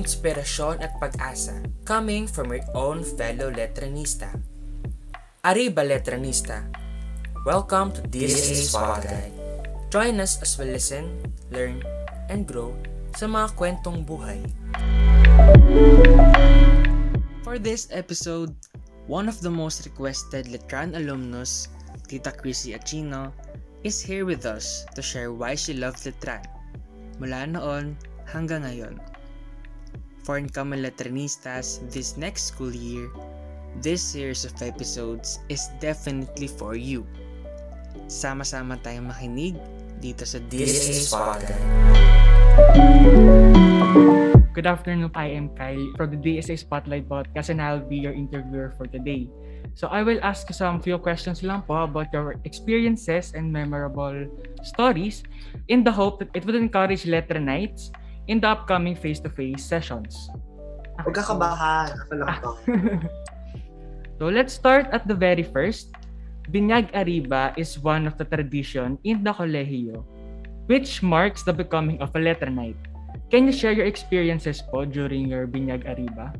inspirasyon at pag-asa coming from her own fellow letranista. Arriba Letranista! Welcome to DSA Spotlight! Join us as we listen, learn, and grow sa mga kwentong buhay. For this episode, one of the most requested Letran alumnus, Tita Chrissy Achino, is here with us to share why she loves Letran mula noon hanggang ngayon. For incoming Letranistas this next school year, this series of episodes is definitely for you. Sama-sama tayong makinig dito sa DSA Spotlight. Good afternoon, I am Kyle from the DSA Spotlight podcast and I'll be your interviewer for today. So I will ask some few questions lang po about your experiences and memorable stories in the hope that it would encourage Letranites in the upcoming face-to-face sessions. Huwag kakabahan. So let's start at the very first. Binyag Arriba is one of the tradition in the Colegio, which marks the becoming of a Letranite. Can you share your experiences po during your Binyag Arriba?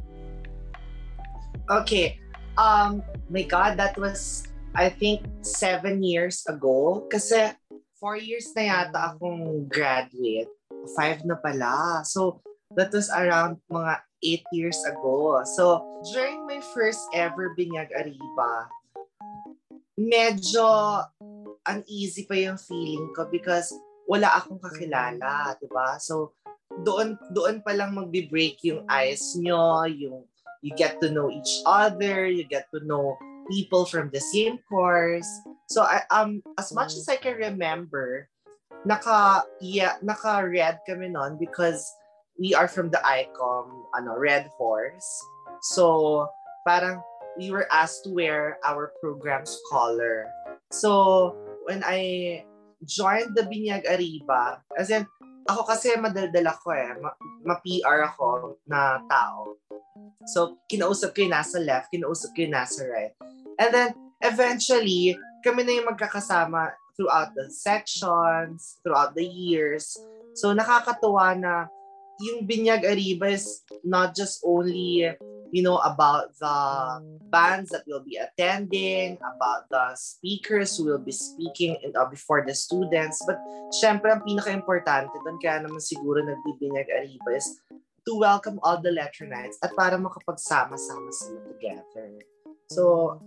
Okay. My God, that was, I think, 7 years ago. Kasi 4 years na yata akong graduate. 5 na pala. So, that was around mga 8 years ago. So, during my first ever Binyag Arriba, medyo uneasy pa yung feeling ko because wala akong kakilala, diba? So, doon pa lang magbe-break yung ice nyo, yung you get to know each other, you get to know people from the same course. So I as much as I can remember, naka-red kami noon because we are from the ICOM, Red Horse. So parang we were asked to wear our program's color. So when I joined the Binyag Arriba, as in ako kasi madaldal ako ma-PR ako na tao. So, kinausap ko yung nasa left, kinausap ko yung nasa right. And then, eventually, kami na yung magkakasama throughout the sections, throughout the years. So, nakakatuwa na yung Binyag Arriba is not just only, about the bands that will be attending, about the speakers who will be speaking before the students. But, syempre, ang pinaka-importante doon, kaya naman siguro nagbibinyag Arriba is to welcome all the Letranites at para makapagsama-sama sila together. So,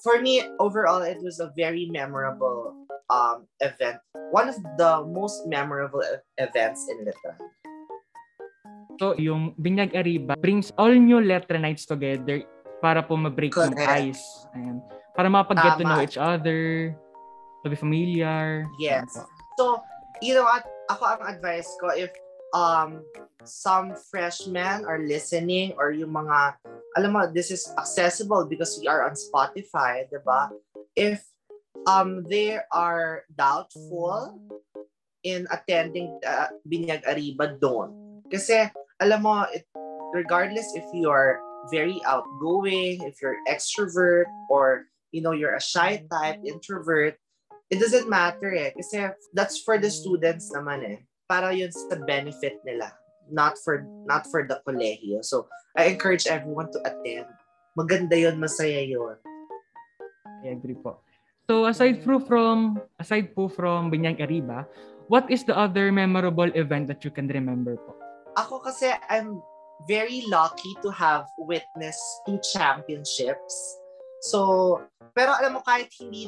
for me, overall, it was a very memorable event. One of the most memorable events in Letran. So, yung Binyag Arriba brings all new Letranites together para po ma-break yung ice. Ayan. Para mapag-get to know each other, to be familiar. Yes. So, ako ang advice ko, if some freshmen are listening or yung mga, this is accessible because we are on Spotify, diba? If they are doubtful in attending Binyag Arriba, don't. Kasi, regardless if you are very outgoing, if you're extrovert, or, you're a shy type, introvert, it doesn't matter eh. Kasi that's for the students naman eh. Para yun sa benefit nila, not for the kolehiyo. So, I encourage everyone to attend. Maganda yun, masaya yun. I agree po. So, aside po from Binyag Arriba, what is the other memorable event that you can remember po? Ako kasi, I'm very lucky to have witnessed 2 championships. So, pero kahit hindi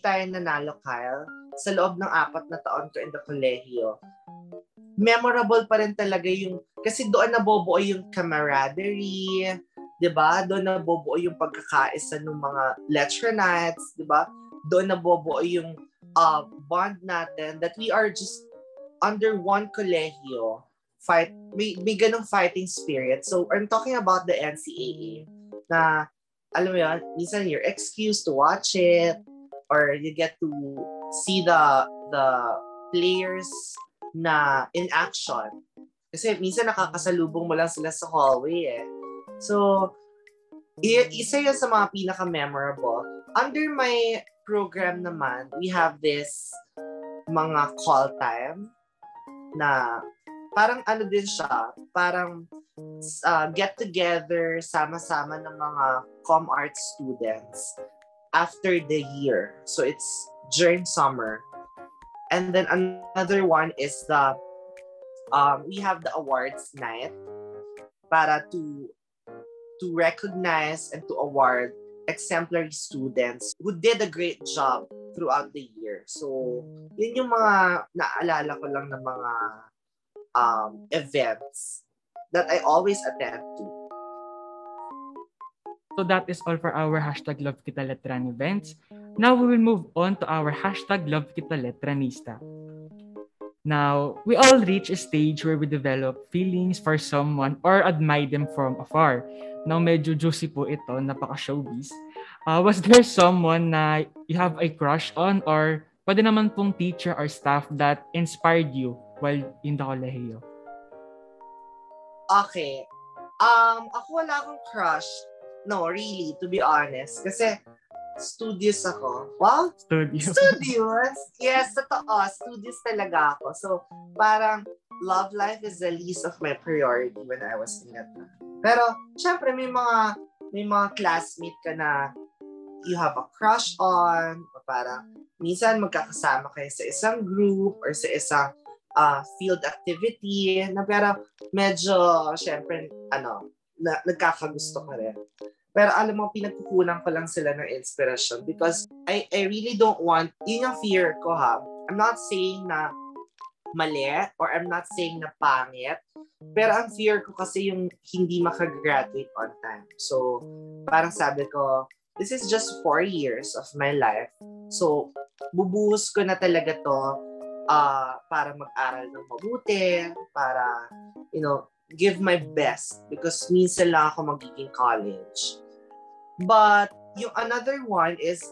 tayo nanalo, Kyle, sa loob ng 4 na taon ko in the kolehiyo, memorable pa rin talaga yung, kasi doon nabubuo yung camaraderie, diba? Doon nabubuo yung pagkakaisa ng mga Letranites, diba? Doon nabubuo yung bond natin that we are just under one kolehiyo. May ganong fighting spirit. So, I'm talking about the NCAA na, alam mo yun, minsan you're excused to watch it or you get to see the players na in action. Kasi minsan nakakasalubong mo lang sila sa hallway eh. So, isa yun sa mga pinaka-memorable. Under my program naman, we have this mga call time na parang ano din siya, parang get together sama-sama ng mga ComArt students after the year. So it's during summer. And then another one is the we have the awards night para to recognize and to award exemplary students who did a great job throughout the year. So, yun yung mga naalala ko lang ng mga events that I always attend to. So that is all for our hashtag Love Kita Letran events. Now we will move on to our hashtag Love Kita Letranista. Now, we all reach a stage where we develop feelings for someone or admire them from afar. Now, medyo juicy po ito, napaka-showbiz. Was there someone na you have a crush on or pwede naman pong teacher or staff that inspired you while in the kolehiyo? Okay. Ako wala akong crush. No, really, to be honest. Kasi studious ako. Wow? Studious? Yes, totoo. Studious talaga ako. So, parang love life is the least of my priority when I was in that. Pero, syempre, may mga classmate ka na you have a crush on, o parang minsan magkakasama kayo sa isang group or sa isang field activity na pero medyo, syempre, nagkakagusto ka rin. Pero alam mo, pinagkukulang ko lang sila ng inspiration because I really don't want, yun yung fear ko ha. I'm not saying na mali or I'm not saying na pangit. Pero ang fear ko kasi yung hindi makagraduate on time. So, parang sabi ko, this is just 4 years of my life. So, bubuhos ko na talaga to para mag-aral ng mabuti, para, you know, give my best because minsan lang ako magiging college. But yung another one is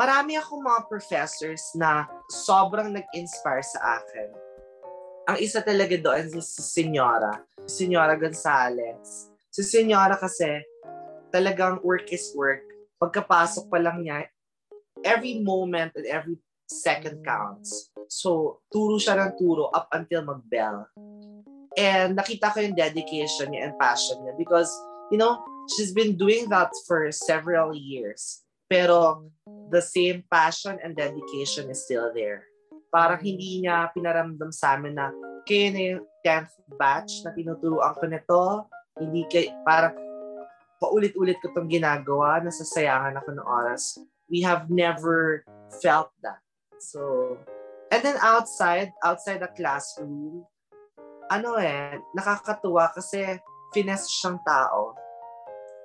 marami akong mga professors na sobrang nag-inspire sa akin. Ang isa talaga doon si Senyora Gonzalez. Si Senyora kasi talagang work is work. Pagkapasok pa lang niya, every moment and every second counts. So, turo siya ng turo up until mag-bell. And nakita ko yung dedication niya and passion niya because, you know, she's been doing that for several years. Pero the same passion and dedication is still there. Parang hindi niya pinaramdam sa amin na kayo na yung 10th batch na tinuturuan ko nito. Hindi kayo, parang paulit-ulit ko itong ginagawa. Nasasayangan ako ng oras. We have never felt that. So, and then outside the classroom, nakakatuwa kasi finesse siyang tao.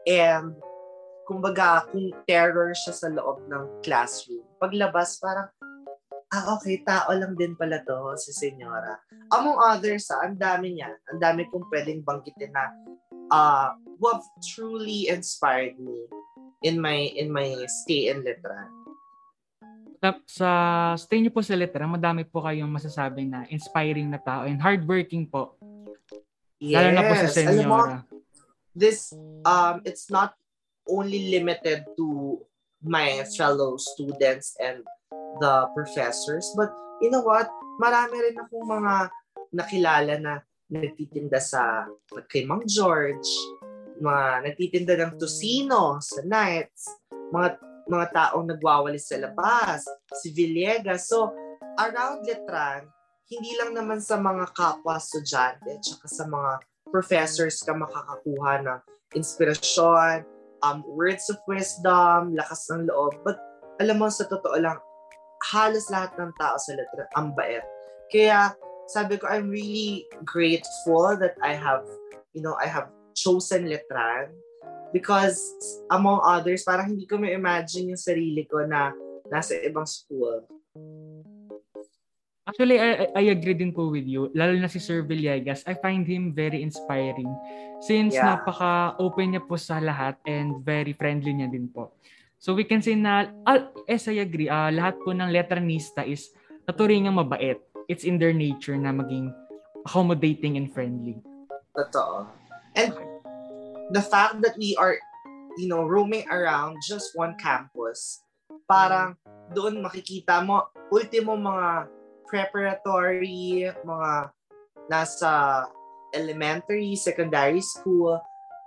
And, kumbaga, kung terror siya sa loob ng classroom. Paglabas, parang, okay, tao lang din pala to, si Senyora. Among others, ang dami niya. Ang dami kong pwedeng banggitin na who have truly inspired me in my stay in Letran. Sa stay niyo po sa Letran, madami po kayong masasabi na inspiring na tao and hardworking po. Yes. Lalo na po sa Senyora. Mo, this, it's not only limited to my fellow students and the professors. But you know what? Marami rin akong mga nakilala na nagtitinda kay Mang George, mga nagtitinda ng tocino sa nights, mga taong nagwawalis sa labas, si Villegas. So, around Letran, hindi lang naman sa mga kapwa-estudyante tsaka sa mga professors ka makakakuha ng inspirasyon, words of wisdom, lakas ng loob. But alam mo, sa totoo lang, halos lahat ng tao sa Letran ang bait. Kaya sabi ko, I'm really grateful that I have chosen Letran because among others, parang hindi ko ma-imagine yung sarili ko na nasa ibang school. Actually, I agree din po with you. Lalo na si Sir Villegas, I find him very inspiring since napaka-open niya po sa lahat and very friendly niya din po. So we can say na, as I agree, lahat po ng letranista is naturingang mabait. It's in their nature na maging accommodating and friendly. Totoo. And the fact that we are, you know, roaming around just one campus, parang doon makikita mo, ultimo mga preparatory, mga nasa elementary, secondary school,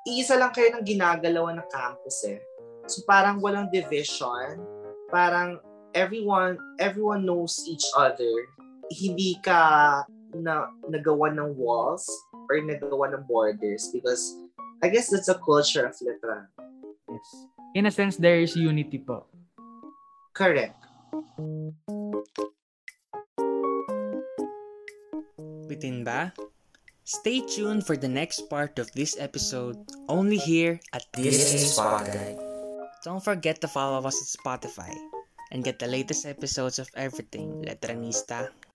iisa lang kayo ng ginagalawan ng campus eh. So parang walang division, parang everyone knows each other. Hindi ka nagawa ng walls or nagawa ng borders because I guess that's a culture of Letran. Yes. In a sense, there is unity po. Correct. Bitin ba? Stay tuned for the next part of this episode only here at DSA Spotlight. Don't forget to follow us at Spotify and get the latest episodes of everything Letranista.